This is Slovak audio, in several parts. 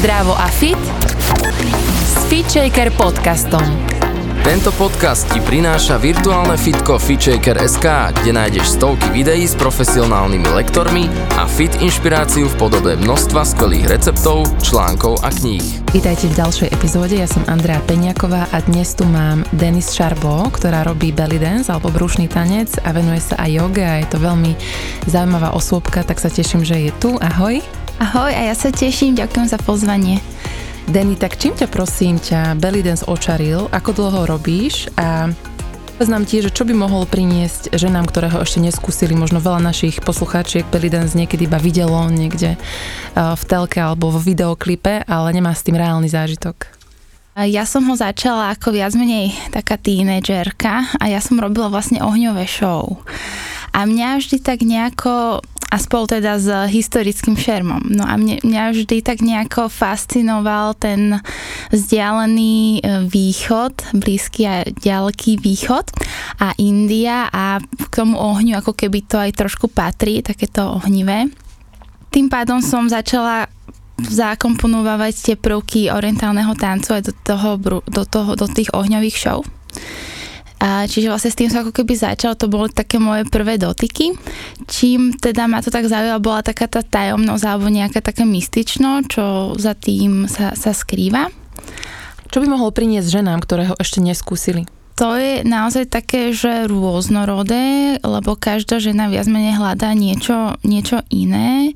Zdravo a fit s Fit Shaker podcastom. Tento podcast ti prináša virtuálne fitko fitshaker.sk, kde nájdeš stovky videí s profesionálnymi lektormi a fit inšpiráciu v podobe množstva skvelých receptov, článkov a kníh. Vítajte v ďalšej epizóde, ja som Andrea Peňaková a dnes tu mám Denis Charbo, ktorá robí belly dance alebo brúšný tanec a venuje sa aj joge a je to veľmi zaujímavá osôbka, tak sa teším, že je tu. Ahoj. Ahoj a ja sa teším, ďakujem za pozvanie. Deni, tak čím ťa prosím ťa belly dance očaril, ako dlho robíš a poznám ti, že čo by mohol priniesť ženám, ktoré ho ešte neskúsili, možno veľa našich poslucháčiek belly dance niekedy iba videlo niekde v telke alebo v videoklipe, ale nemá s tým reálny zážitok. Ja som ho začala ako viac menej taká tínedžerka a ja som robila vlastne ohňové show. A mňa vždy tak nejako, a spolu teda s historickým šermom. No a mňa vždy tak nejako fascinoval ten vzdialený východ, blízky a ďaleký východ a India a k tomu ohňu ako keby to aj trošku patrí, takéto ohnivé. Tým pádom som začala zakomponovávať tie prvky orientálneho tancu aj do tých ohňových show. A čiže vlastne s tým sa ako keby začalo, to boli také moje prvé dotyky. Čím teda ma to tak zaujalo, bola taká tá tajomnosť alebo nejaká taká mystično, čo za tým sa skrýva. Čo by mohol priniesť ženám, ktoré ho ešte neskúsili? To je naozaj také, že rôznorodé, lebo každá žena viac menej hľadá niečo iné.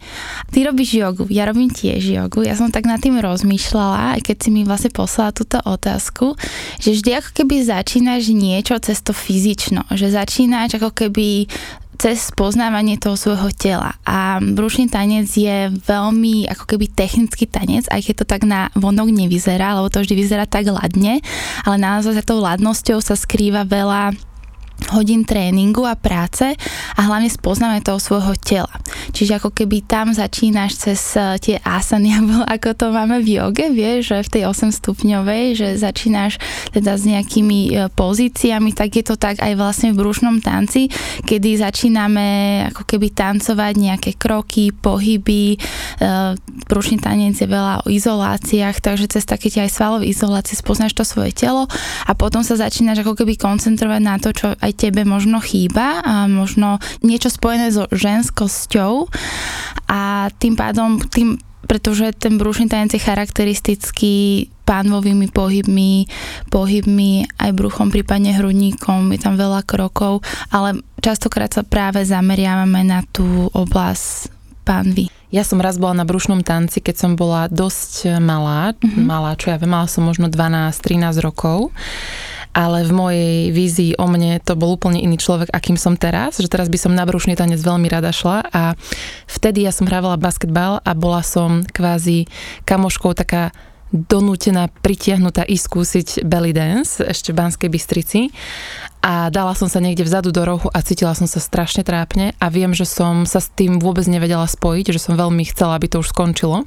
Ty robíš jogu, ja robím tiež jogu. Ja som tak nad tým rozmýšľala, aj keď si mi vlastne poslala túto otázku, že vždy ako keby začínaš niečo cez to fyzično, že začínaš ako keby cez poznávanie toho svojho tela. A brúšny tanec je veľmi ako keby technický tanec, aj keď to tak na vonok nevyzerá, lebo to vždy vyzerá tak ladne, ale naozaj za tou ladnosťou sa skrýva veľa hodín tréningu a práce a hlavne spoznávanie toho svojho tela. Čiže ako keby tam začínaš cez tie asany, ako to máme v joge, vieš, že v tej 8-stupňovej, že začínaš teda s nejakými pozíciami, tak je to tak aj vlastne v brúšnom tanci, kedy začíname ako keby tancovať nejaké kroky, pohyby. Brúšný tanec je veľa o izoláciách, takže cez také tie aj svalové izolácie spoznáš to svoje telo a potom sa začínaš ako keby koncentrovať na to, čo aj tebe možno chýba a možno niečo spojené so ženskosťou a tým pádom, pretože ten brúšny tanec je charakteristický pánvovými pohybmi, aj bruchom, prípadne hrudníkom, je tam veľa krokov, ale častokrát sa práve zameriavame na tú oblasť pánvy. Ja som raz bola na brúšnom tanci, keď som bola dosť malá, čo ja viem, mala som možno 12-13 rokov. Ale v mojej vízii o mne to bol úplne iný človek, akým som teraz, že teraz by som na brúšný tanec veľmi rada šla a vtedy ja som hrávala basketbal a bola som kvázi kamoškou taká donútená, pritiahnutá ísť skúsiť belly dance ešte v Banskej Bystrici a dala som sa niekde vzadu do rohu a cítila som sa strašne trápne a viem, že som sa s tým vôbec nevedela spojiť, že som veľmi chcela, aby to už skončilo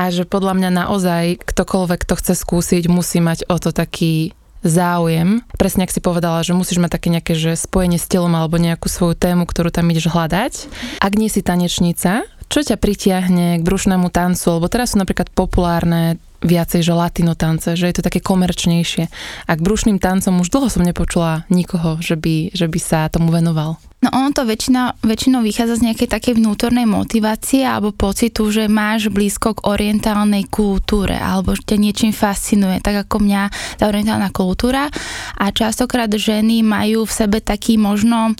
a že podľa mňa naozaj ktokoľvek to chce skúsiť, musí mať o to taký záujem. Presne, ak si povedala, že musíš mať také nejaké, že spojenie s telom alebo nejakú svoju tému, ktorú tam ideš hľadať. Ak nie si tanečnica, čo ťa pritiahne k brúšnému tancu? Lebo teraz sú napríklad populárne viacej, že latino tance, že je to také komerčnejšie. A k brúšným tancom už dlho som nepočula nikoho, že by sa tomu venoval. No ono to väčšinou vychádza z nejakej takej vnútornej motivácie alebo pocitu, že máš blízko k orientálnej kultúre alebo že ťa niečím fascinuje, tak ako mňa tá orientálna kultúra a častokrát ženy majú v sebe taký možno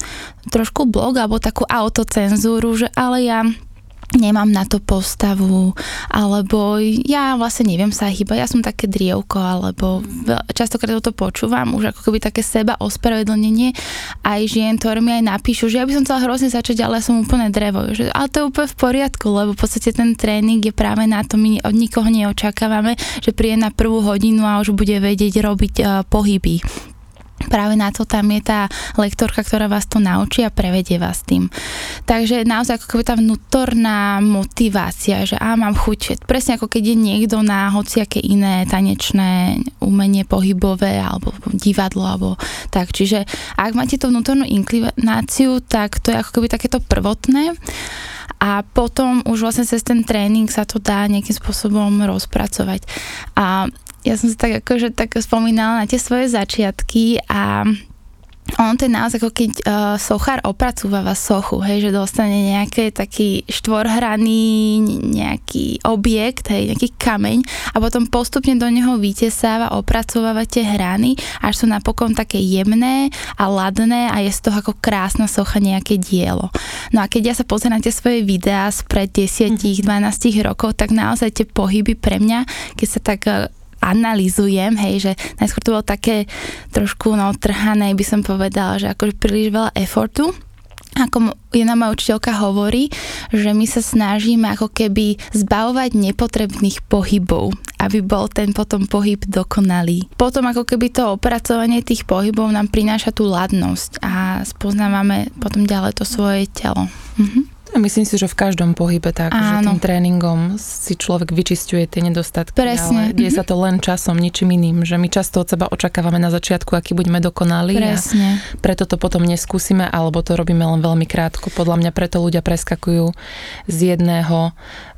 trošku blog alebo takú autocenzúru, že ale ja nemám na to postavu, alebo ja vlastne neviem sa hýbať, ja som také drievko, alebo častokrát to počúvam, už ako keby také seba ospravedlnenie aj žien, ktoré mi aj napíšu, že ja by som chcela hrozne začať, ale ja som úplne drevo, že, ale to je úplne v poriadku, lebo v podstate ten tréning je práve na to, my od nikoho neočakávame, že príde na prvú hodinu a už bude vedieť robiť pohyby. Práve na to tam je tá lektorka, ktorá vás to naučí a prevedie vás tým. Takže naozaj ako keby tá vnútorná motivácia, že mám chuť. Presne ako keď je niekto na hociaké iné tanečné umenie pohybové alebo divadlo alebo tak. Čiže ak máte tú vnútornú inklináciu, tak to je ako keby takéto prvotné. a potom už vlastne cez ten tréning sa to dá nejakým spôsobom rozpracovať. A ja som si tak akože tak spomínala na tie svoje začiatky a on to je naozaj ako keď sochár opracúvava sochu, hej, že dostane nejaký taký štvorhraný nejaký objekt, hej, nejaký kameň a potom postupne do neho vytesáva, opracúvava tie hrany, až sú napokon také jemné a ladné a je z toho ako krásna socha, nejaké dielo. No a keď ja sa pozriem na tie svoje videá spred 10-12 rokov, tak naozaj tie pohyby pre mňa, keď sa tak analyzujem, hej, že najskôr to bolo také trošku trhané, by som povedala, že akože príliš veľa efortu. Ako jedna moja učiteľka hovorí, že my sa snažíme ako keby zbavovať nepotrebných pohybov, aby bol ten potom pohyb dokonalý. Potom ako keby to opracovanie tých pohybov nám prináša tú ladnosť a spoznávame potom ďalej to svoje telo. Mhm. Myslím si, že v každom pohybe tak, áno, že tým tréningom si človek vyčisťuje tie nedostatky. Presne. Ale deje sa to len časom, ničím iným. Že my často od seba očakávame na začiatku, aký budeme dokonalí. Presne. A preto to potom neskúsime, alebo to robíme len veľmi krátko. Podľa mňa preto ľudia preskakujú z jedného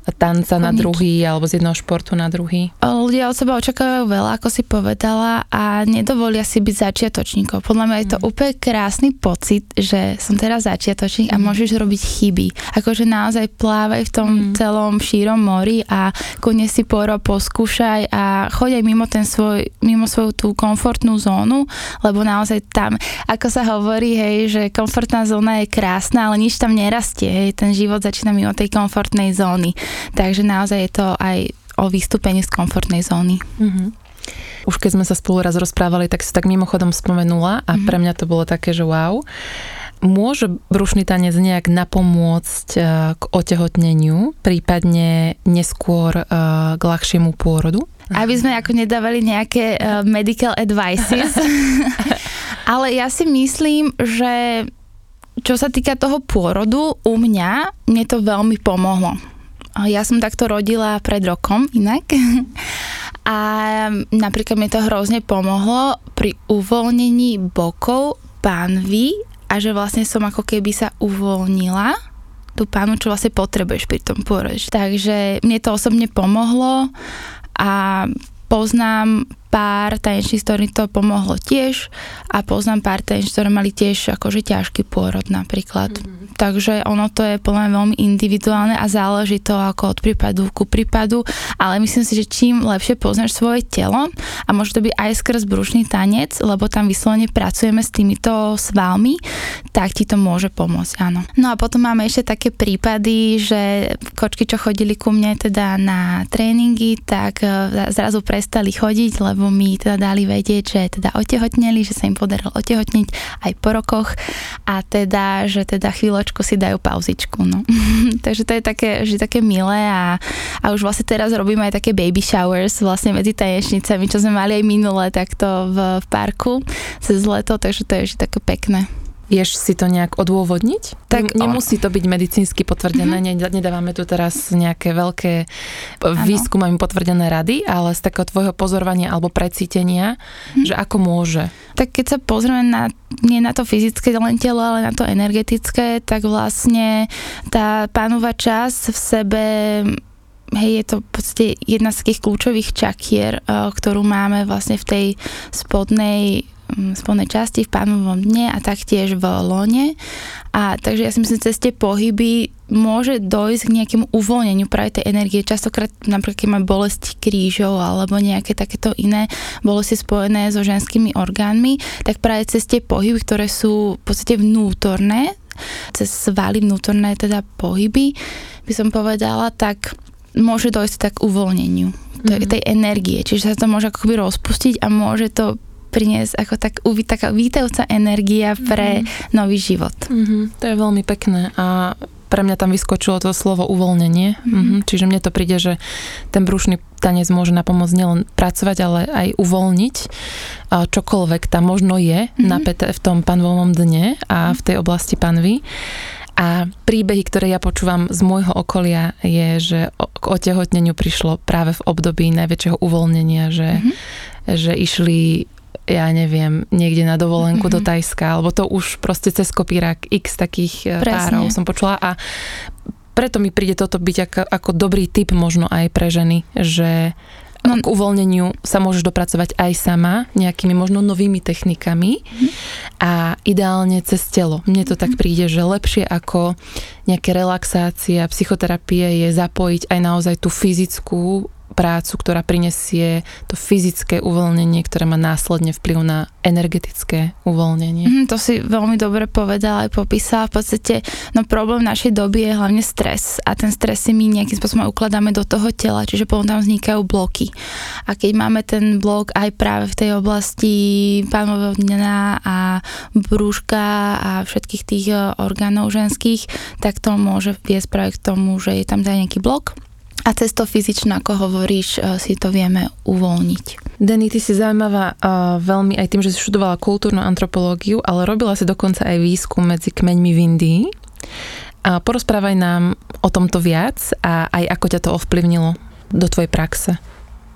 tanca na druhý, alebo z jedného športu na druhý. Ľudia od seba očakávajú veľa, ako si povedala, a nedovolia si byť začiatočníkom. Podľa mňa je to úplne krásny pocit, že som teraz začiatočník a môžeš robiť chyby. Akože naozaj plávaj v tom celom šírom mori a konec si poro poskúšaj a choď aj mimo svoju tú komfortnú zónu, lebo naozaj tam, ako sa hovorí, hej, že komfortná zóna je krásna, ale nič tam nerastie, hej, ten život začína mimo tej komfortnej zóny. Takže naozaj je to aj o vystúpení z komfortnej zóny. Mm-hmm. Už keď sme sa spolu raz rozprávali, tak si tak mimochodom spomenula a pre mňa to bolo také, že wow. Môže brušný tanec nejak napomôcť k otehotneniu, prípadne neskôr k ľahšiemu pôrodu? Aby sme ako nedávali nejaké medical advices. Ale ja si myslím, že čo sa týka toho pôrodu, u mne to veľmi pomohlo. Ja som takto rodila pred rokom inak a napríklad mi to hrozne pomohlo pri uvoľnení bokov pánvy a že vlastne som ako keby sa uvoľnila tú pánu, čo vlastne potrebuješ pri tom pôrode. Takže mne to osobne pomohlo a poznám pár tanečných, ktorým to pomohlo tiež a poznám pár tanečných, ktorí mali tiež akože ťažký pôrod napríklad. Mm-hmm. Takže ono to je podľa mňa veľmi individuálne a záleží to ako od prípadu ku prípadu, ale myslím si, že čím lepšie poznáš svoje telo a môže to byť aj skrz brušný tanec, lebo tam vyslovene pracujeme s týmito svalmi, tak ti to môže pomôcť, áno. No a potom máme ešte také prípady, že kočky, čo chodili ku mne teda na tréningy, tak zrazu prestali chodiť, lebo mi teda dali vedieť, že teda otehotneli, že sa im podarilo otehotniť aj po rokoch a teda, že teda chvíľočku si dajú pauzičku, no. Takže to je také milé a už vlastne teraz robíme aj také baby showers vlastne medzi tanečnicami, čo sme mali aj minulé takto v parku cez leto, takže to je vždy také pekné. Vieš si to nejak odôvodniť? Tak nemusí to byť medicínsky potvrdené, nedávame tu teraz nejaké veľké výskumami potvrdené rady, ale z takého tvojho pozorovania alebo precítenia, že ako môže? Tak keď sa pozrieme nie na to fyzické len telo, ale na to energetické, tak vlastne tá pánova časť v sebe, hej, je to v podstate jedna z takých kľúčových čakier, ktorú máme vlastne v tej spodnej časti v pánovom dne a taktiež v lone. A takže ja si myslím, že cez tie pohyby môže dojsť k nejakému uvoľneniu práve tej energie. Častokrát napríklad, keď má bolesti krížov alebo nejaké takéto iné bolesti spojené so ženskými orgánmi, tak práve cez tie pohyby, ktoré sú v podstate vnútorné, cez svaly vnútorné teda pohyby, by som povedala, tak môže dojsť tak k uvoľneniu tej energie. Čiže sa to môže akoby rozpustiť a môže to priniesť ako taká vítajúca energia pre nový život. To je veľmi pekné a pre mňa tam vyskočilo to slovo uvoľnenie. Čiže mne to príde, že ten brušný tanec môže napomôcť nielen pracovať, ale aj uvoľniť čokoľvek tam možno je napäté v tom panvovom dne a v tej oblasti panvy. A príbehy, ktoré ja počúvam z môjho okolia, je, že k otehotneniu prišlo práve v období najväčšieho uvoľnenia, že išli, ja neviem, niekde na dovolenku do Tajska, alebo to už proste cez kopírák x takých párov som počula a preto mi príde toto byť ako dobrý tip možno aj pre ženy, že k uvoľneniu sa môžeš dopracovať aj sama, nejakými možno novými technikami a ideálne cez telo. Mne to tak príde, že lepšie ako nejaké relaxácia, psychoterapie je zapojiť aj naozaj tú fyzickú prácu, ktorá prinesie to fyzické uvoľnenie, ktoré má následne vplyv na energetické uvoľnenie. To si veľmi dobre povedala aj popísala. V podstate, problém našej doby je hlavne stres a ten stres si my nejakým spôsobom ukladáme do toho tela, čiže potom tam vznikajú bloky. A keď máme ten blok aj práve v tej oblasti pánového dna a brúška a všetkých tých orgánov ženských, tak to môže viesť práve k tomu, že je tam teda nejaký blok. A cez to fyzično, ako hovoríš, si to vieme uvoľniť. Deni, ty si zaujímavá veľmi aj tým, že si študovala kultúrnu antropológiu, ale robila si dokonca aj výskum medzi kmeňmi v Indii. Porozprávaj nám o tomto viac a aj ako ťa to ovplyvnilo do tvojej praxe.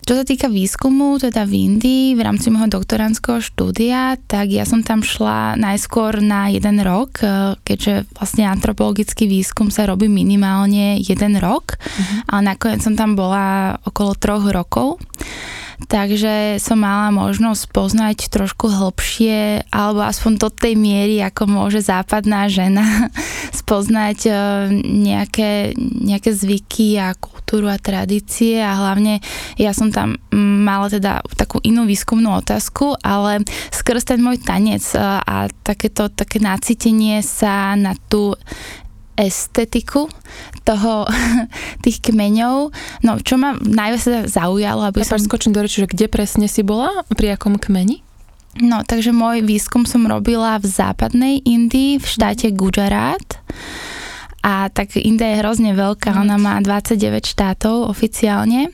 Čo sa týka výskumu, teda v Indii, v rámci môjho doktorandského štúdia, tak ja som tam šla najskôr na 1 rok, keďže vlastne antropologický výskum sa robí minimálne 1 rok, ale nakoniec som tam bola okolo 3 rokov. Takže som mala možnosť poznať trošku hlbšie, alebo aspoň do tej miery, ako môže západná žena spoznať nejaké zvyky a kultúru a tradície a hlavne ja som tam mala teda takú inú výskumnú otázku, ale skrz ten môj tanec a také nacítenie sa na tú estetiku tých kmeňov. Čo ma najviac zaujalo, aby som... Skočím do reči, že kde presne si bola? Pri akom kmeni? Takže môj výskum som robila v západnej Indii, v štáte Gujarat. A tak India je hrozne veľká, ona má 29 štátov oficiálne.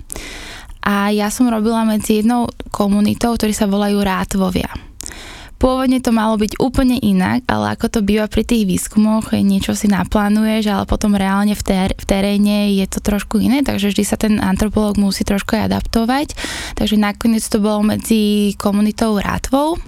A ja som robila medzi jednou komunitou, ktorí sa volajú Rátvovia. Pôvodne to malo byť úplne inak, ale ako to býva pri tých výskumoch, niečo si naplánuješ, ale potom reálne v teréne je to trošku iné, takže vždy sa ten antropológ musí trošku adaptovať. Takže nakoniec to bolo medzi komunitou Rátvov,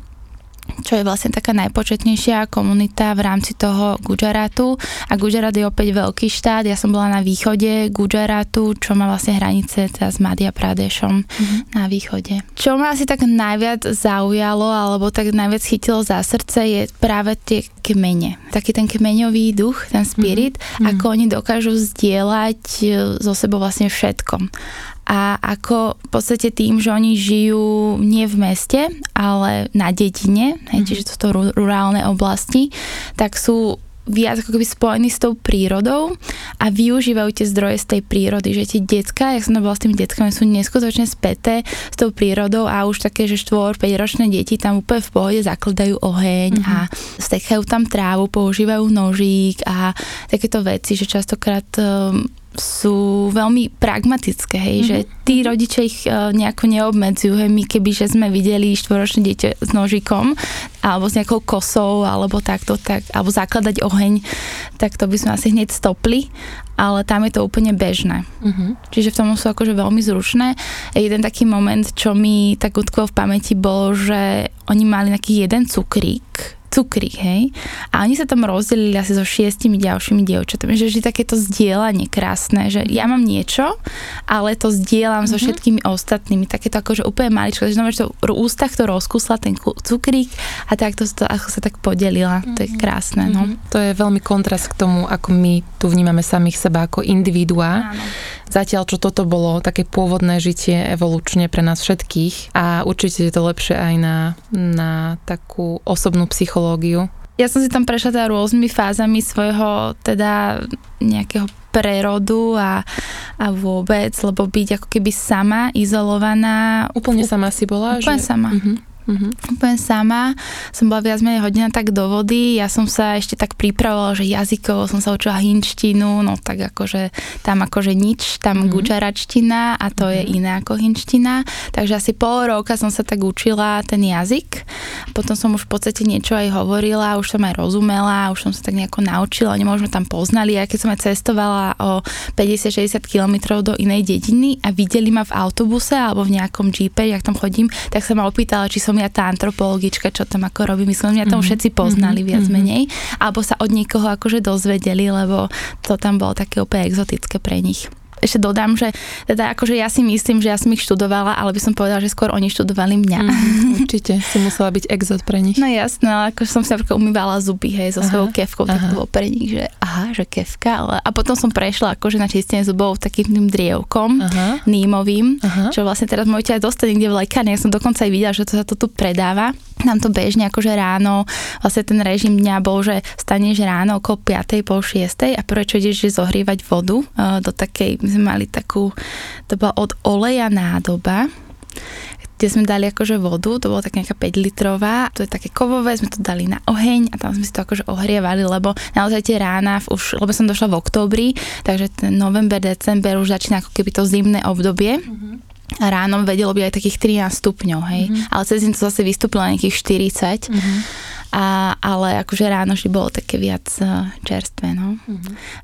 čo je vlastne taká najpočetnejšia komunita v rámci toho Gujaratu. A Gujarat je opäť veľký štát. Ja som bola na východe Gujaratu, čo má vlastne hranice teda s Madhya Pradeshom na východe. Čo ma asi tak najviac zaujalo, alebo tak najviac chytilo za srdce, je práve tie kmene. Taký ten kmeňový duch, ten spirit, ako oni dokážu zdieľať so sebou vlastne všetko. A ako v podstate tým, že oni žijú nie v meste, ale na dedine, čiže toto rurálne oblasti, tak sú viac ako keby spojení s tou prírodou a využívajú tie zdroje z tej prírody, že tie decká, jak som to bola s tými deckami, sú neskutočne späté s tou prírodou a už také, že 4-5 ročné deti tam úplne v pohode zakladajú oheň a stekajú tam trávu, používajú nožík a takéto veci, že častokrát sú veľmi pragmatické, že tí rodičia ich nejako neobmedzujú. My keby, že sme videli 4-ročné dieťa s nožikom alebo s nejakou kosou, alebo takto, alebo zakladať oheň, tak to by sme asi hneď stopli, ale tam je to úplne bežné. Čiže v tom sú akože veľmi zručné. Jeden taký moment, čo mi tak utkvelo v pamäti, bolo, že oni mali nejaký jeden cukrík, a oni sa tam rozdelili asi so 6 ďalšími dievčatami, že vždy takéto zdieľanie krásne, že ja mám niečo, ale to zdieľam so všetkými ostatnými, takéto akože úplne maličko, že v ústach to rozkusla ten cukrík a takto ako sa tak podelila, to je krásne. To je veľmi kontrast k tomu, ako my tu vnímame samých seba ako individuá. Zatiaľ, čo toto bolo také pôvodné žitie evolučne pre nás všetkých a určite je to lepšie aj na takú osobnú psychológiu. Ja som si tam prešla teda rôznymi fázami svojho teda nejakého prerodu a vôbec, lebo byť ako keby sama, izolovaná. Úplne sama si bola? Úplne sama. Úplne sama, som bola viac menej hodina tak do vody, ja som sa ešte tak pripravovala, že jazykovo som sa učila hinštinu, tak akože tam akože nič, tam gučaračtina a to je iné ako hinština, takže asi 0,5 roka som sa tak učila ten jazyk, potom som už v podstate niečo aj hovorila, už som aj rozumela, už som sa tak nejako naučila, oni možno tam poznali, aj keď som aj cestovala o 50-60 kilometrov do inej dediny a videli ma v autobuse alebo v nejakom džípe, jak tam chodím, tak sa ma opýtala, či som ja tá antropologička, čo tam ako robí, myslím, mňa tam všetci poznali viac menej, alebo sa od niekoho akože dozvedeli, lebo to tam bolo také úplne exotické pre nich. Ešte dodám, že teda akože ja si myslím, že ja som ich študovala, ale by som povedala, že skôr oni študovali mňa. Určite, si musela byť exot pre nich. No jasné, ale akože som si napríklad umývala zuby, hej, so svojou kefkou, tak to bolo pre nich, že aha, že kefka, ale... a potom som prešla akože na čistenie zubov takým tým drievkom, nímovým, čo vlastne teraz môžete aj dostať niekde v lekárni, ja som dokonca aj videla, že to sa to tu predáva. Nám to bežne akože ráno, vlastne ten režim dňa bol, že staneš ráno okolo 5, pol 6 a prvé, čo ideš, že zohrievať vodu do takej, my sme mali takú, to bola od oleja nádoba, kde sme dali akože vodu, to bolo tak nejaká 5 litrová, to je také kovové, sme to dali na oheň a tam sme si to akože ohrievali, lebo naozaj tie rána, lebo som došla v októbri, takže ten november, december už začína ako keby to zimné obdobie. A ráno vedelo by aj takých 13 stupňov, hej. Ale cez deň to zase vystúpilo na nejakých 40. Ale akože ráno už bolo také viac čerstvé, no.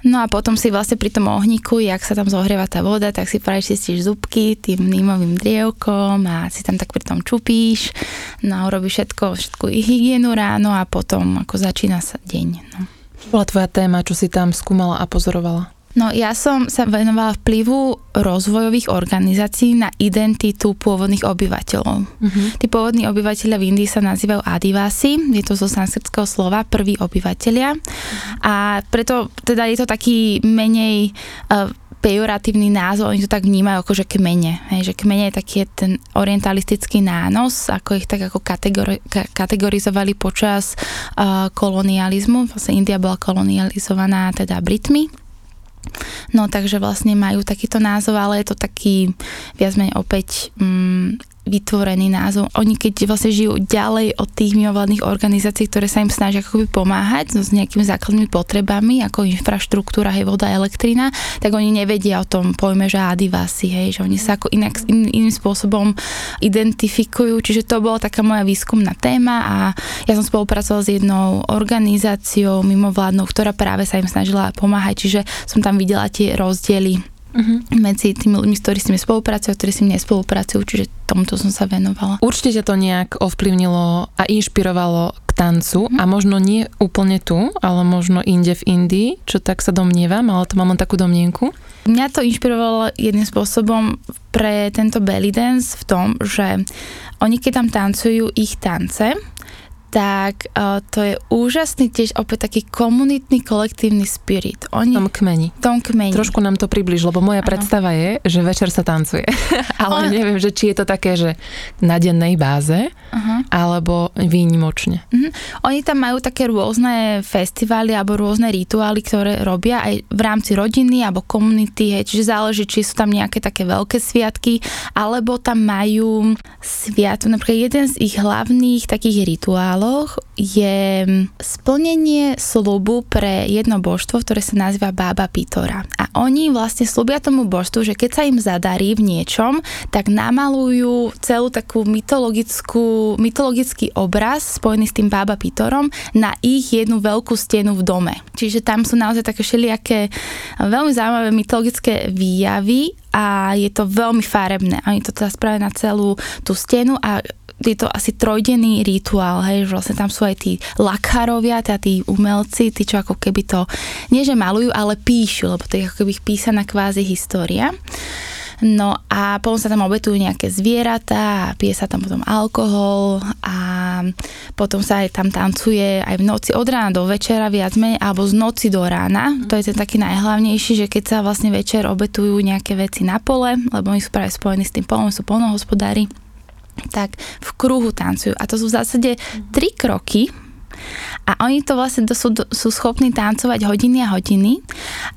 No a potom si vlastne pri tom ohníku, jak sa tam zohrieva tá voda, tak si práve čistíš zubky tým nímovým drievkom a si tam tak pri tom čupíš. No a urobíš všetku hygienu ráno a potom ako začína sa deň, no. Čo bola tvoja téma, čo si tam skúmala a pozorovala? No ja som sa venovala vplyvu rozvojových organizácií na identitu pôvodných obyvateľov. Tí pôvodní obyvateľia v Indii sa nazývajú Adivasi, je to zo sanskrtského slova prví obyvateľia. A preto teda je to taký menej pejoratívny názov, oni to tak vnímajú ako že kmene. Hej, že kmene je taký ten orientalistický nános, ako ich tak ako kategorizovali počas kolonializmu. Vlastne India bola kolonializovaná teda Britmi. No takže vlastne majú takýto názov, ale je to taký viac menej opäť vytvorený názov. Oni keď vlastne žijú ďalej od tých mimovládnych organizácií, ktoré sa im snažia akoby pomáhať s nejakými základnými potrebami, ako infraštruktúra, hej, voda, elektrina, tak oni nevedia o tom pojme, že Adivasi, hej, že oni sa ako inak iným spôsobom identifikujú, čiže to bola taká moja výskumná téma a ja som spolupracovala s jednou organizáciou mimovládnou, ktorá práve sa im snažila pomáhať, čiže som tam videla tie rozdiely medzi tými ľuďmi, ktorí s nimi spolupracujú, ktorí s nimi nespolupracujú, čiže tomuto som sa venovala. Určite to nejak ovplyvnilo a inšpirovalo k tancu a možno nie úplne tu, ale možno inde v Indii, čo tak sa domnievam, ale to mám len takú domnienku. Mňa to inšpirovalo jedným spôsobom pre tento belly dance v tom, že oni keď tam tancujú ich tance, tak to je úžasný tiež opäť taký komunitný, kolektívny spirit. Oni v tom kmeni. Trošku nám to približ, lebo moja predstava je, že večer sa tancuje. Ale neviem, že či je to také, že na dennej báze, alebo výnimočne. Oni tam majú také rôzne festivály alebo rôzne rituály, ktoré robia aj v rámci rodiny alebo komunity. Čiže záleží, či sú tam nejaké také veľké sviatky, alebo tam majú sviatky. Napríklad jeden z ich hlavných takých rituálov je splnenie sľubu pre jedno božstvo, ktoré sa nazýva Bába Pítora. A oni vlastne sľubia tomu božstvu, že keď sa im zadarí v niečom, tak namalujú celú takú mytologický obraz spojený s tým Bába Pítorom na ich jednu veľkú stenu v dome. Čiže tam sú naozaj také všelijaké veľmi zaujímavé mytologické výjavy a je to veľmi farebné. Oni to teda spravia na celú tú stenu a je to asi trojdenný rituál, hej, že vlastne tam sú aj tí lakárovia, teda tí umelci, tí, čo ako keby to, nie že malujú, ale píšu, lebo to je ako keby ich písaná kvázi história. No a potom sa tam obetujú nejaké zvieratá, pije sa tam potom alkohol a potom sa aj tam tancuje aj v noci od rána do večera viac menej, alebo z noci do rána. To je ten taký najhlavnejší, že keď sa vlastne večer obetujú nejaké veci na pole, lebo oni sú práve spojení s tým polom, sú poľnohospodári, tak v kruhu tancujú. A to sú v zásade 3 kroky a oni to vlastne sú schopní tancovať hodiny a hodiny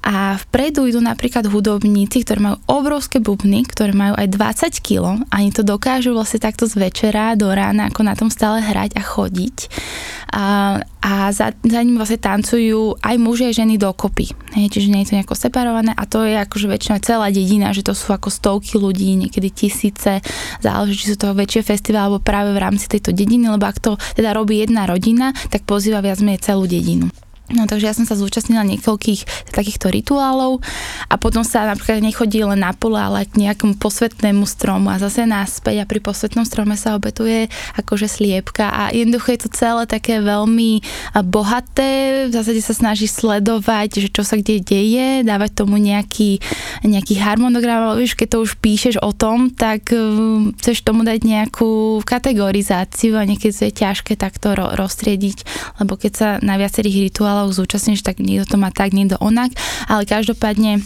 a vpredu idú napríklad hudobníci, ktorí majú obrovské bubny, ktoré majú aj 20 kg a oni to dokážu vlastne takto z večera do rána ako na tom stále hrať a chodiť. A za ním vlastne tancujú aj muži a ženy dokopy. Hej, čiže nie je to nejako separované a to je akože väčšinou celá dedina, že to sú ako stovky ľudí, niekedy tisíce, záleží, či sú toho väčšie festivály alebo práve v rámci tejto dediny, lebo ak to teda robí jedna rodina, tak pozýva viac menej celú dedinu. No takže ja som sa zúčastnila niekoľkých takýchto rituálov a potom sa napríklad nechodí len na pole, ale k nejakému posvetnému stromu a zase naspäť a pri posvetnom strome sa obetuje akože sliepka a jednoducho je to celé také veľmi bohaté, v zásade sa snaží sledovať, že čo sa kde deje, dávať tomu nejaký harmonogram, ale vieš, keď to už píšeš o tom, tak chceš tomu dať nejakú kategorizáciu a niekedy to je ťažké takto roztriediť, lebo keď sa na viacerých rituálov zúčastníš, tak niekto to má tak, niekto onak, ale každopádne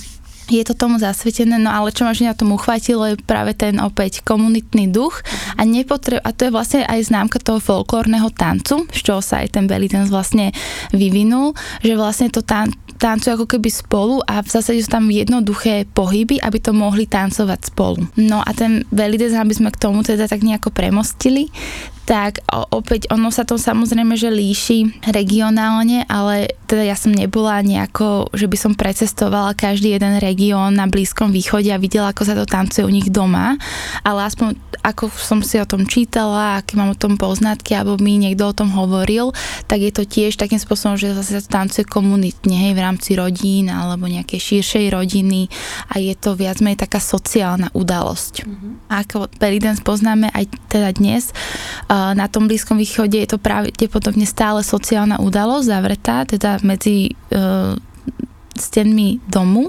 je to tomu zasvetené, no ale čo ma vždy na tom uchvátilo je práve ten opäť komunitný duch a a to je vlastne aj známka toho folklórneho tancu, z čoho sa aj ten belly dance vlastne vyvinul, že vlastne to tancujú ako keby spolu a v zásade sú tam jednoduché pohyby, aby to mohli tancovať spolu. No a ten belly dance, aby sme k tomu teda tak nejako premostili, tak opäť ono sa to samozrejme, že líši regionálne, ale teda ja som nebola nejako, že by som precestovala každý jeden región na Blízkom východe a videla, ako sa to tancuje u nich doma, ale aspoň ako som si o tom čítala, aké mám o tom poznatky, alebo mi niekto o tom hovoril, tak je to tiež takým spôsobom, že zase sa to tancuje komunitne, hej, v rámci rodín alebo nejakej širšej rodiny a je to viac menej taká sociálna udalosť. A ako belly dance poznáme aj teda dnes, na tom Blízkom východe je to pravdepodobne stále sociálna udalosť zavretá, teda medzi stenmi domu,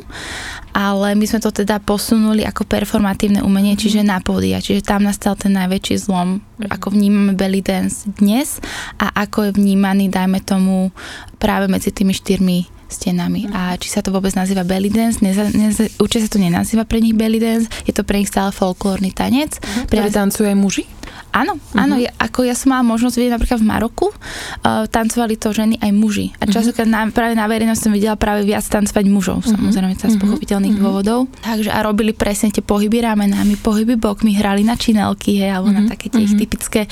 ale my sme to teda posunuli ako performatívne umenie, čiže na pódia, čiže tam nastal ten najväčší zlom, ako vnímame belly dance dnes a ako je vnímaný, dajme tomu, práve medzi tými štyrmi stenami. A či sa to vôbec nazýva belly dance, určite sa to nenazýva pre nich belly dance, je to pre nich stále folklórny tanec. Práve tancujú aj muži? Áno, áno, ako ja som mala možnosť vidieť napríklad v Maroku, tancovali to ženy aj muži. A časokrát práve na verejnosť som videla práve viac tancovať mužov, samozrejme z pochopiteľných dôvodov. Takže a robili presne tie pohyby ramenami, pohyby bokmi, hrali na činelky, hej, alebo na také tie ich typické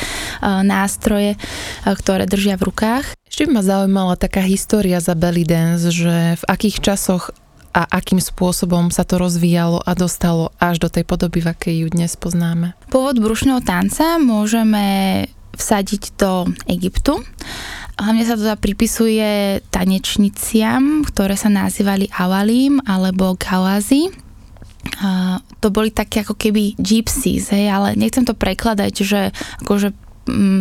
nástroje, ktoré držia v rukách. Ešte by ma zaujímala taká história za belly dance, že v akých časoch a akým spôsobom sa to rozvíjalo a dostalo až do tej podoby, v akej ju dnes poznáme. Pôvod brušného tanca môžeme vsadiť do Egyptu. Hlavne sa to pripisuje tanečniciam, ktoré sa nazývali Awalim alebo Gawazi. To boli také ako keby gypsies, hej, ale nechcem to prekladať, že akože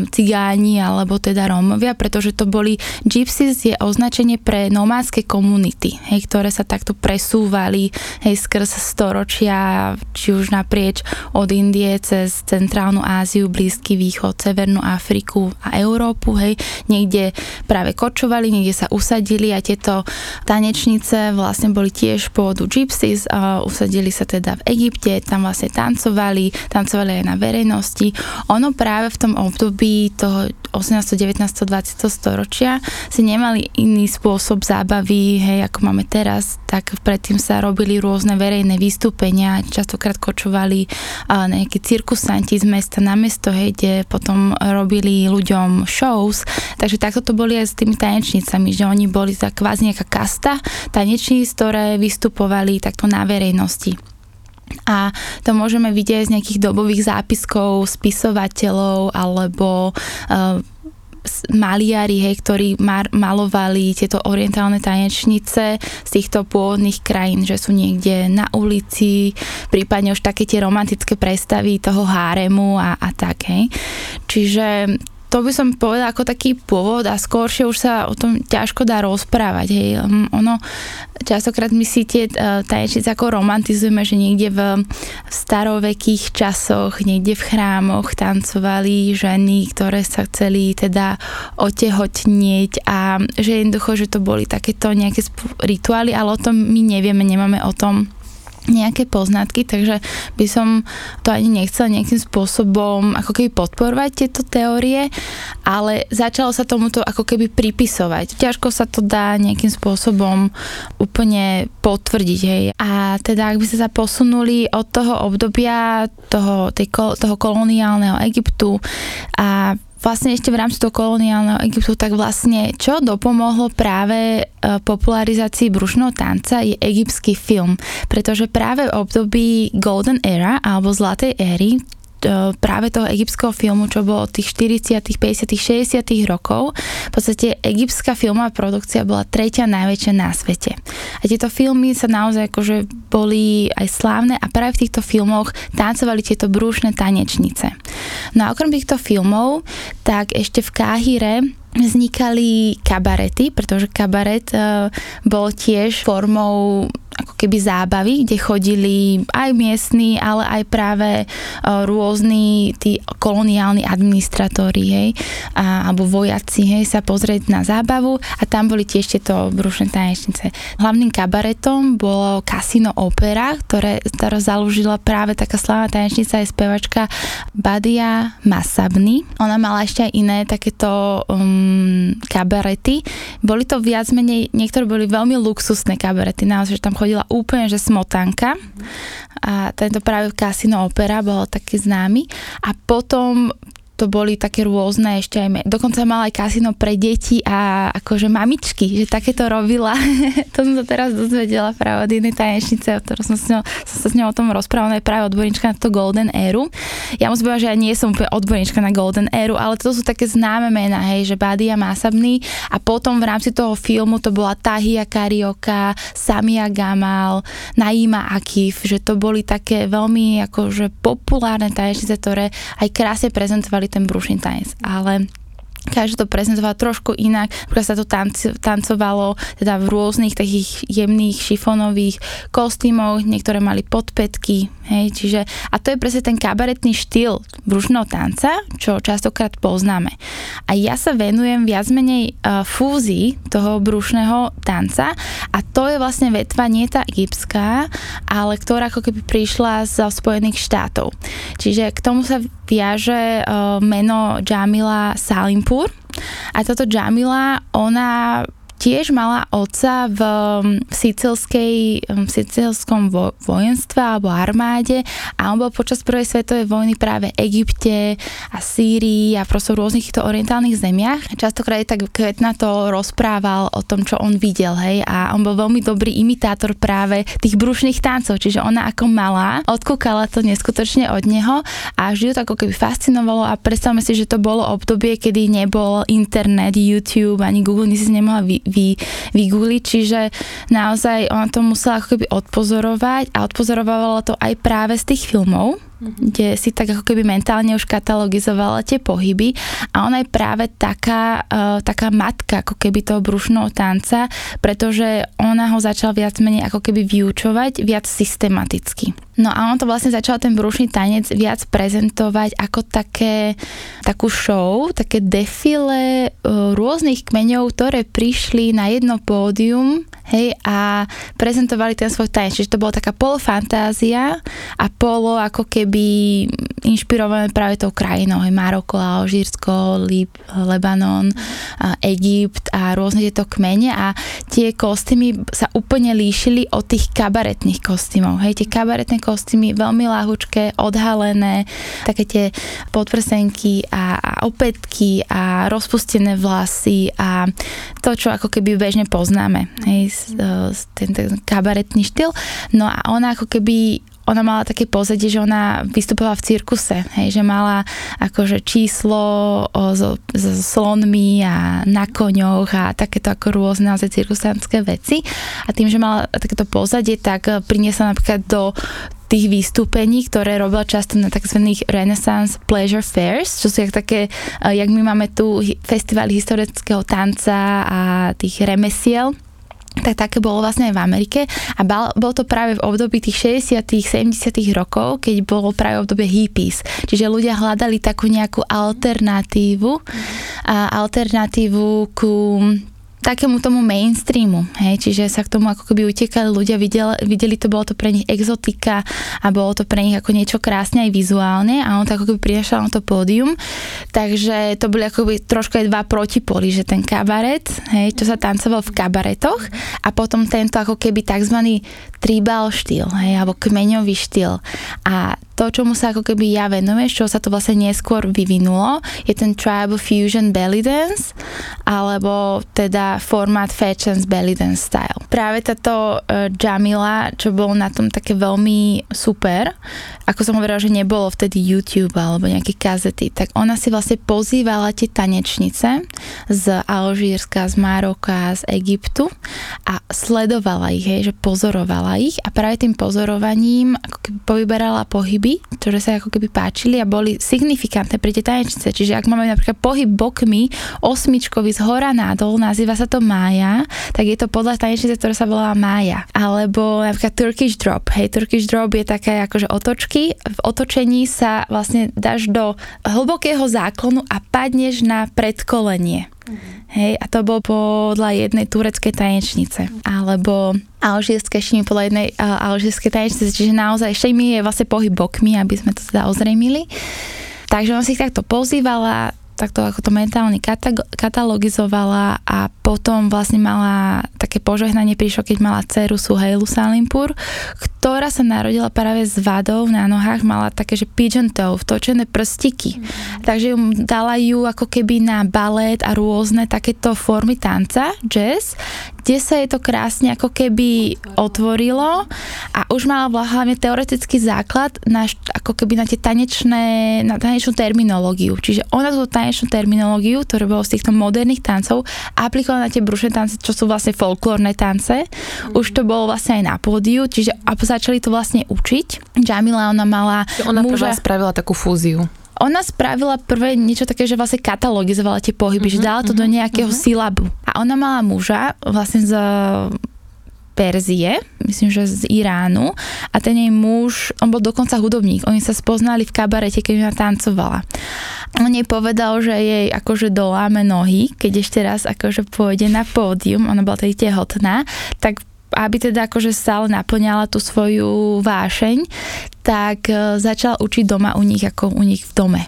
cigáni alebo teda Rómovia, pretože to boli gypsies je označenie pre nomádske komunity, hej, ktoré sa takto presúvali, hej, skrz storočia, či už naprieč od Indie cez Centrálnu Áziu, Blízky východ, Severnú Afriku a Európu, hej, niekde práve kočovali, niekde sa usadili a tieto tanečnice vlastne boli tiež pôvodu gypsies, usadili sa teda v Egypte, tam vlastne tancovali aj na verejnosti. Ono práve v tom období toho 18., 19., 20. storočia si nemali iný spôsob zábavy, hej, ako máme teraz, tak predtým sa robili rôzne verejné vystúpenia, častokrát kočovali nejakí cirkusanti z mesta na mesto, hej, kde potom robili ľuďom shows, takže takto to boli aj s tými tanečnicami, že oni boli za kvázi nejaká kasta tanečníc, ktoré vystupovali takto na verejnosti. A to môžeme vidieť z nejakých dobových zápiskov, spisovateľov alebo maliari, hej, ktorí malovali tieto orientálne tanečnice z týchto pôvodných krajín, že sú niekde na ulici, prípadne už také tie romantické predstavy toho háremu a tak. Hej. Čiže to by som povedala ako taký pôvod a skôršie už sa o tom ťažko dá rozprávať. Hej. Ono, častokrát my si tie tanečnice ako romantizujeme, že niekde v starovekých časoch, niekde v chrámoch tancovali ženy, ktoré sa chceli teda otehotnieť a že jednoducho, že to boli takéto nejaké rituály, ale o tom my nevieme, nemáme o tom nejaké poznatky, takže by som to ani nechcela nejakým spôsobom ako keby podporovať tieto teórie, ale začalo sa tomuto ako keby pripisovať. Ťažko sa to dá nejakým spôsobom úplne potvrdiť. Hej. A teda, ak by sa posunuli od toho obdobia toho koloniálneho Egyptu a vlastne ešte v rámci toho koloniálneho Egyptu, tak vlastne čo dopomohlo práve popularizácii brušného tanca je egyptský film. Pretože práve v období Golden Era alebo Zlatej éry práve toho egyptského filmu, čo bolo od tých 40., 50., 60. rokov. V podstate egyptská filmová produkcia bola tretia najväčšia na svete. A tieto filmy sa naozaj akože boli aj slávne a práve v týchto filmoch tancovali tieto brúšne tanečnice. No a okrem týchto filmov, tak ešte v Káhire vznikali kabarety, pretože kabaret bol tiež formou ako keby zábavy, kde chodili aj miestni, ale aj práve rôzni tí koloniálni administratóri, hej, alebo vojaci, hej, sa pozrieť na zábavu a tam boli tiež tieto brúšne tanečnice. Hlavným kabaretom bolo Casino Opera, ktorá založila práve taká slávna tanečnica aj spevačka Badia Masabni. Ona mala ešte aj iné takéto kabarety. Boli to viac menej, niektoré boli veľmi luxusné kabarety, naozaj, že tam chodila úplne, že smotanka. A tento práve Casino Opera bol taký známy. A potom to boli také rôzne ešte aj... Dokonca mala aj kasino pre deti a akože mamičky, že takéto robila. To som sa teraz dozvedela práve od jednej tanečnice, o ktorom som sa s ňou o tom rozprávala, je práve odborníčka na to Golden Eru. Ja musím povedať, že ja nie som úplne odborníčka na Golden Eru, ale to sú také známe mená, hej, že Badia Masabni a potom v rámci toho filmu to bola Tahia Karioka, Samia Gamal, Najíma Akif, že to boli také veľmi akože populárne tanečnice, ktoré aj krásne prezentovali ten brúšný tanec, ale každý to prezentoval trošku inak, pretože sa to tancovalo teda v rôznych takých jemných šifónových kostýmoch, niektoré mali podpätky, hej, čiže a to je presne ten kabaretný štýl brúšneho tanca, čo častokrát poznáme. A ja sa venujem viac menej fúzii toho brúšneho tanca a to je vlastne vetva nie tá egyptská, ale ktorá ako keby prišla z Spojených štátov. Čiže k tomu sa viaže meno Jamila Salimpour. A táto Jamila, ona tiež mala otca v sicilskom vojenstve alebo armáde a on bol počas prvej svetovej vojny práve v Egypte a Sýrii a proste v rôznych týchto orientálnych zemiach. Častokrát tak kvetnato rozprával o tom, čo on videl, hej, a on bol veľmi dobrý imitátor práve tých brúšnych tancov, čiže ona ako malá odkúkala to neskutočne od neho a vždy to ako keby fascinovalo a predstavme si, že to bolo obdobie, kedy nebol internet, YouTube, ani Google, ni si nemohla vygúliť, čiže naozaj ona to musela ako keby odpozorovať a odpozorovala to aj práve z tých filmov, kde si tak ako keby mentálne už katalogizovala tie pohyby a ona je práve taká matka ako keby toho brúšneho tanca, pretože ona ho začala viac menej ako keby vyučovať viac systematicky. No a on to vlastne začal ten brúšný tanec viac prezentovať ako takú show, také defile rôznych kmeňov, ktoré prišli na jedno pódium, hej, a prezentovali ten svoj tanec. Čiže to bola taká polofantázia a polo ako keby inšpirované práve tou krajinou, hej, Maroko, Alžírsko, Lebanon, Egypt a rôzne tieto kmene a tie kostýmy sa úplne líšili od tých kabaretných kostýmov, hej, tie kabaretné kostýmy veľmi ľahučké, odhalené, také tie podprsenky a opätky a rozpustené vlasy a to, čo ako keby bežne poznáme, hej, ten kabaretný štýl. No a ona ako keby ona mala také pozadie, že ona vystupovala v cirkuse, hej, že mala akože číslo so slonmi a na koňoch a takéto ako rôzne naozaj cirkusantské veci. A tým, že mala takéto pozadie, tak priniesla napríklad do tých výstupení, ktoré robila často na tzv. Renaissance Pleasure Fairs, čo sú také, jak my máme tu festivály historického tanca a tých remesiel, tak také bolo vlastne aj v Amerike a bolo to práve v období tých 60., 70. rokov, keď bolo práve v obdobie hippies. Čiže ľudia hľadali takú nejakú alternatívu, ku takému tomu mainstreamu, hej, čiže sa k tomu ako keby utekali ľudia, videli to, bolo to pre nich exotika a bolo to pre nich ako niečo krásne aj vizuálne a on to ako keby prinašal na to pódium, takže to boli ako keby trošku aj dva protipóly, že ten kabaret, hej, čo sa tancoval v kabaretoch a potom tento ako keby takzvaný tribal štýl, hej, alebo kmeňový štýl a to, čomu sa ako keby ja venujem, čo sa to vlastne neskôr vyvinulo, je ten tribal fusion belly dance, alebo teda formát fashion belly dance style. Práve táto Jamila, čo bolo na tom také veľmi super, ako som hovorila, že nebolo vtedy YouTube alebo nejaké kazety, tak ona si vlastne pozývala tie tanečnice z Alžírska, z Maroka, z Egyptu a sledovala ich, hej, že pozorovala ich a práve tým pozorovaním ako keby povyberala pohyby, ktoré sa ako keby páčili a boli signifikantné pre tie tanečnice. Čiže ak máme napríklad pohyb bokmi, osmičkový z hora nadol, nazýva sa to Mája, tak je to podľa tanečnice, ktorá sa volá Mája. Alebo napríklad Turkish drop. Hej, Turkish drop je také akože otočky. V otočení sa vlastne dáš do hlbokého záklonu a padneš na predkolenie. Hej, a to bolo podľa jednej tureckej tanečnice. Alebo alžírske šimi podľa jednej alžírskej tanečnice. Čiže naozaj šimi je vlastne pohyb bokmi, aby sme to teda ozrejmili. Takže on si ich takto pozývala, takto ako to mentálne katalogizovala a potom vlastne mala také požehnanie prišlo, keď mala dceru Suhejlu Salimpour, ktorá sa narodila práve s vadou na nohách, mala také, že pigeon toe, vtočené prstiky. Takže dala ju ako keby na balet a rôzne takéto formy tanca, jazz, kde sa jej to krásne ako keby otvorilo a už mala hlavne teoretický základ na, ako keby na tie tanečné, na tanečnú terminológiu. Čiže ona tú tanečnú terminológiu, ktorá bola z týchto moderných tancov, aplikovala na tie brušné tance, čo sú vlastne folklórne tance. Už to bolo vlastne aj na pódiu, čiže začali to vlastne učiť. Jamila, ona mala muža. Ona spravila takú fúziu. Ona spravila prvé niečo také, že vlastne katalogizovala tie pohyby, že dala to do nejakého syllabu. A ona mala muža vlastne z Perzie, myslím, že z Iránu a ten jej muž, on bol dokonca hudobník. Oni sa spoznali v kabarete, keď ona tancovala. On jej povedal, že jej akože doláme nohy, keď ešte raz akože pôjde na pódium, ona bola tedy tehotná, tak aby teda akože stále naplňala tú svoju vášeň, tak začala učiť doma u nich, ako u nich v dome.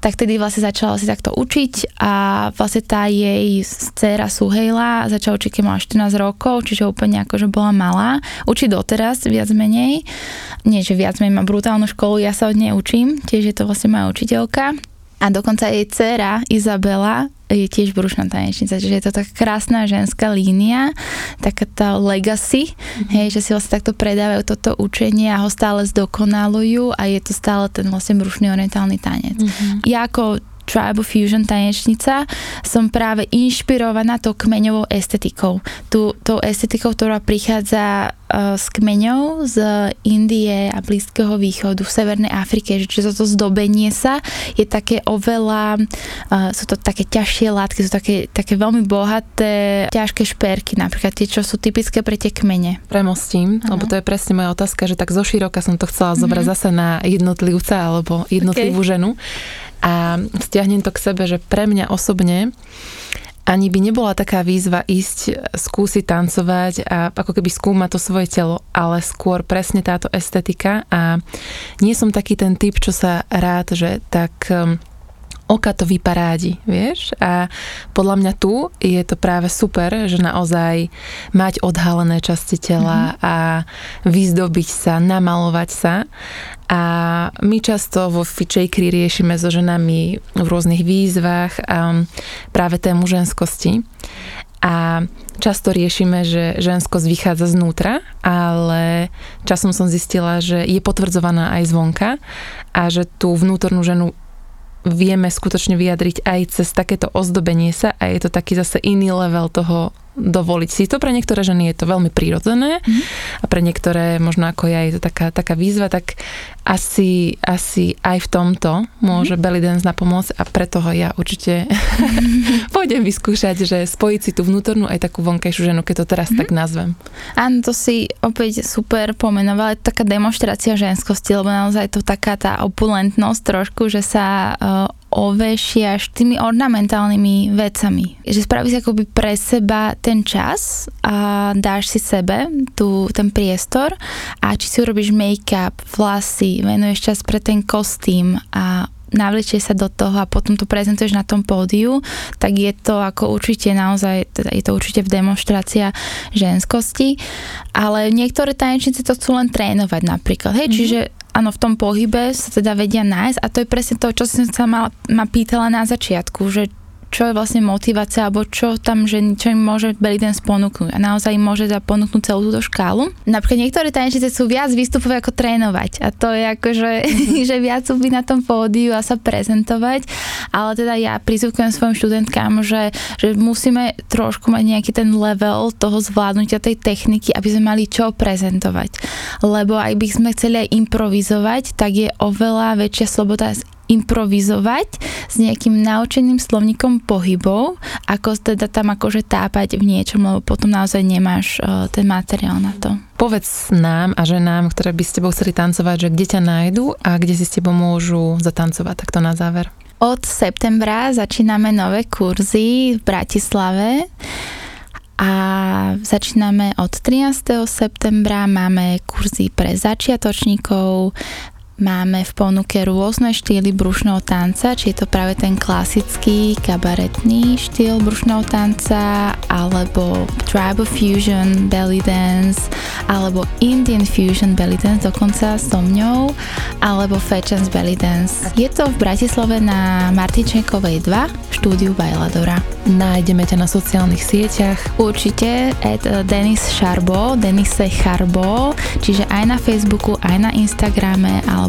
Tak tedy vlastne začala si takto učiť a vlastne tá jej dcéra Suhejla začala učiť, keď mala 14 rokov, čiže úplne akože bola malá. Učí doteraz viac menej. Nie, že viac menej, má brutálnu školu, ja sa od nej učím, tiež je to vlastne moja učiteľka. A dokonca jej dcéra Izabela je tiež brušná tanečnica, čiže je to taká krásna ženská línia, taká tá legacy, hej, že si vlastne takto predávajú toto učenie a ho stále zdokonalujú a je to stále ten vlastne brušný orientálny tanec. Ja ako tribal fusion tanečnica som práve inšpirovaná tou kmeňovou estetikou. Tou estetikou, ktorá prichádza z kmeňov z Indie a Blízkeho východu v Severnej Afrike, že toto zdobenie sa je také oveľa, sú to také ťažšie látky, sú také veľmi bohaté, ťažké šperky, napríklad tie, čo sú typické pre tie kmene. Premostím, lebo to je presne moja otázka, že tak zoširoka som to chcela zobrať zase na jednotlivca alebo jednotlivú ženu a stiahnem to k sebe, že pre mňa osobne ani by nebola taká výzva ísť, skúsiť tancovať a ako keby skúmať to svoje telo, ale skôr presne táto estetika a nie som taký ten typ, čo sa rád, že tak oka to vyparádi, vieš? A podľa mňa tu je to práve super, že naozaj mať odhalené časti tela a vyzdobiť sa, namalovať sa. A my často vo Fit Shakeri riešime so ženami v rôznych výzvach práve tému ženskosti. A často riešime, že ženskosť vychádza znútra, ale časom som zistila, že je potvrdzovaná aj zvonka a že tú vnútornú ženu vieme skutočne vyjadriť aj cez takéto ozdobenie sa a je to taký zase iný level toho dovoliť si to. Pre niektoré ženy je to veľmi prírodzené a pre niektoré, možno ako ja, je to taká výzva, tak asi aj v tomto môže belly dance napomôcť a preto ho ja určite pôjdem vyskúšať, že spojiť si tú vnútornú aj takú vonkajšiu ženu, keď to teraz tak nazvem. Áno, to si opäť super pomenovala, je to taká demonštrácia ženskosti, lebo naozaj to taká tá opulentnosť trošku, že sa ovešiaš tými ornamentálnymi vecami. Že spravíš akoby pre seba ten čas a dáš si sebe ten priestor a či si urobíš make-up, vlasy, venuješ čas pre ten kostým a navliečieš sa do toho a potom to prezentuješ na tom pódiu, tak je to ako určite naozaj, teda je to určite demonštrácia ženskosti, ale niektoré tanečnice to chcú len trénovať napríklad. Hej, čiže Áno, v tom pohybe sa teda vedia nájsť a to je presne to, čo som sa ma pýtala na začiatku, že čo je vlastne motivácia, alebo čo tam, že čo im môže belly dance ponúknuť. A naozaj im môže ponúknuť celú túto škálu. Napríklad niektoré tanečnice sú viac výstupové ako trénovať. A to je ako, že viac sú byť na tom pódiu a sa prezentovať. Ale teda ja prizvukujem svojim študentkám, že musíme trošku mať nejaký ten level toho zvládnutia tej techniky, aby sme mali čo prezentovať. Lebo aj by sme chceli aj improvizovať, tak je oveľa väčšia sloboda improvizovať s nejakým naučeným slovníkom pohybov, ako teda tam akože tápať v niečom, lebo potom naozaj nemáš ten materiál na to. Povedz nám a ženám, ktoré by s tebou chceli tancovať, že kde ťa nájdu a kde si s tebou môžu zatancovať, tak to na záver. Od septembra začíname nové kurzy v Bratislave a začíname od 13. septembra, máme kurzy pre začiatočníkov. Máme v ponuke rôzne štýly brušného tanca, či je to práve ten klasický kabaretný štýl brušného tanca, alebo tribal fusion belly dance, alebo Indian fusion belly dance, dokonca so mňou, alebo fetchance belly dance. Je to v Bratislave na Martičekovej 2 v štúdiu Bailadora. Nájdeme ťa na sociálnych sieťach. Určite, @Denis Charbo, čiže aj na Facebooku, aj na Instagrame, alebo